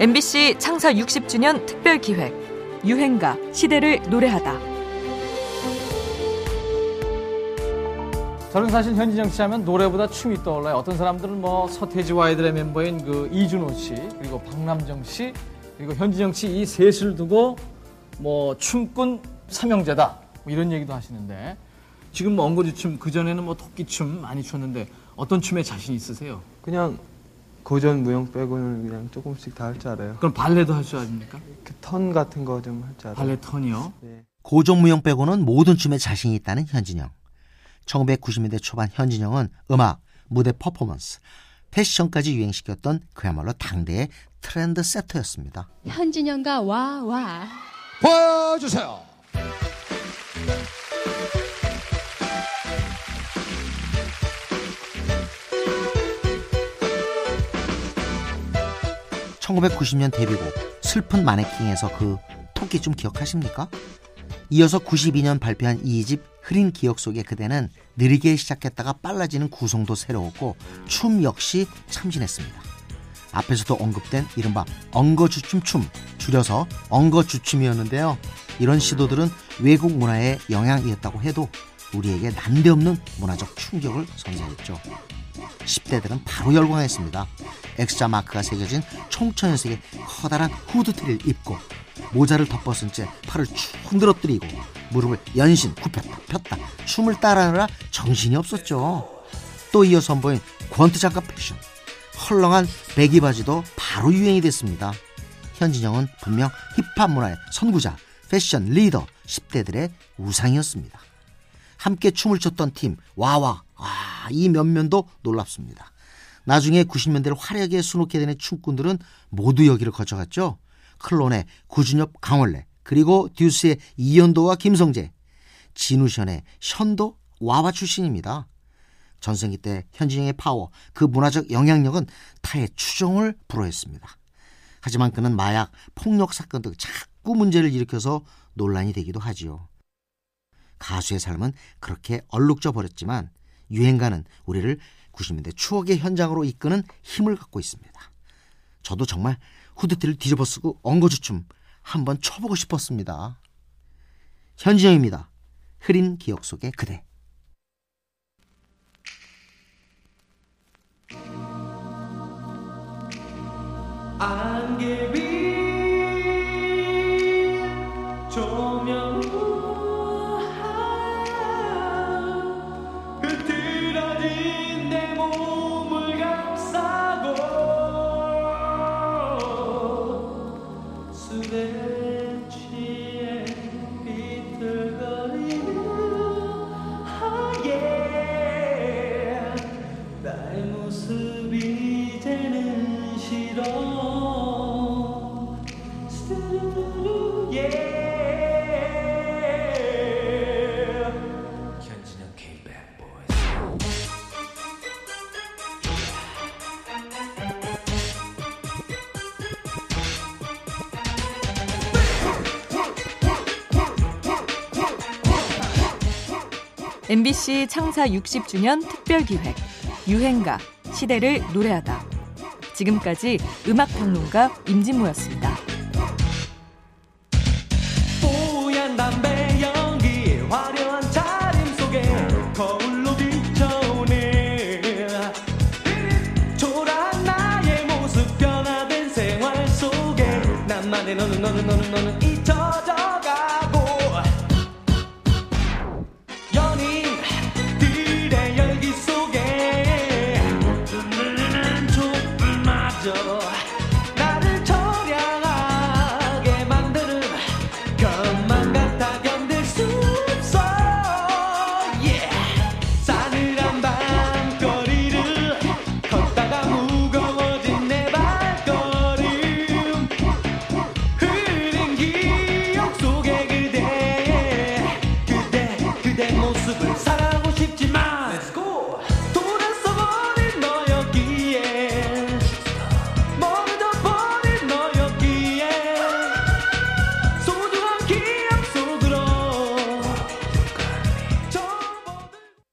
MBC 창사 60주년 특별기획 유행가 시대를 노래하다. 저는 사실 현진영 씨 하면 노래보다 춤이 떠올라요. 어떤 사람들은 서태지와 아이들의 멤버인 그 이준호 씨, 그리고 박남정 씨, 그리고 현진영 씨 이 셋을 두고 춤꾼 삼형제다 이런 얘기도 하시는데, 지금 엉거지춤, 그전에는 토끼춤 많이 췄는데 어떤 춤에 자신 있으세요? 그냥 고전 무용 빼고는 그냥 조금씩 다 할 줄 알아요. 그럼 발레도 할 줄 아십니까? 그 턴 같은 거 좀 할 줄 알아요. 발레 턴이요? 네. 고전 무용 빼고는 모든 춤에 자신이 있다는 현진영. 1990년대 초반 현진영은 음악, 무대 퍼포먼스, 패션까지 유행시켰던 그야말로 당대의 트렌드 세터였습니다. 현진영과 와와 보여주세요. (1990년) 데뷔곡 슬픈 마네킹에서 그 토끼춤 기억하십니까? 이어서 (92년) 발표한 2집 흐린 기억 속의 그대는 느리게 시작했다가 빨라지는 구성도 새로웠고 춤 역시 참신했습니다. 앞에서도 언급된 이른바 엉거주춤춤, 줄여서 엉거주춤이었는데요. 이런 시도들은 외국 문화의 영향이었다고 해도 우리에게 난데없는 문화적 충격을 선사했죠. 10대들은 바로 열광했습니다. X자 마크가 새겨진 총천연색의 커다란 후드티를 입고 모자를 덮어쓴 채 팔을 축 흔들어뜨리고 무릎을 연신 굽혔다 폈다 춤을 따라하느라 정신이 없었죠. 또 이어 선보인 권투 장갑 패션, 헐렁한 배기 바지도 바로 유행이 됐습니다. 현진영은 분명 힙합 문화의 선구자, 패션 리더, 10대들의 우상이었습니다. 함께 춤을 췄던 팀 와와, 이 면면도 놀랍습니다. 나중에 90년대를 화려하게 수놓게 되는 춤꾼들은 모두 여기를 거쳐갔죠. 클론의 구준엽, 강원래, 그리고 듀스의 이현도와 김성재, 진우션의 현도, 와와 출신입니다. 전성기 때 현진영의 파워, 그 문화적 영향력은 타의 추종을 불허했습니다. 하지만 그는 마약, 폭력 사건 등 자꾸 문제를 일으켜서 논란이 되기도 하지요. 가수의 삶은 그렇게 얼룩져 버렸지만 유행가는 우리를 90년대 추억의 현장으로 이끄는 힘을 갖고 있습니다. 저도 정말 후드티를 뒤집어 쓰고 엉거주춤 한번 쳐보고 싶었습니다. 현진영입니다. 흐린 기억 속의 그대. 안개비 조명 흐트러진 내 몸을 감싸고 술에 취해 비틀거리는 하얘 나의 모습이 이제는 싫어. MBC 창사 60주년 특별기획 유행가 시대를 노래하다. 지금까지 음악평론가 임진모였습니다. 뽀얀 담배 연기 화려한 차림 속에 거울로 비춰오네. 초라한 나의 모습 변화된 생활 속에 나만의 너는 잊혀져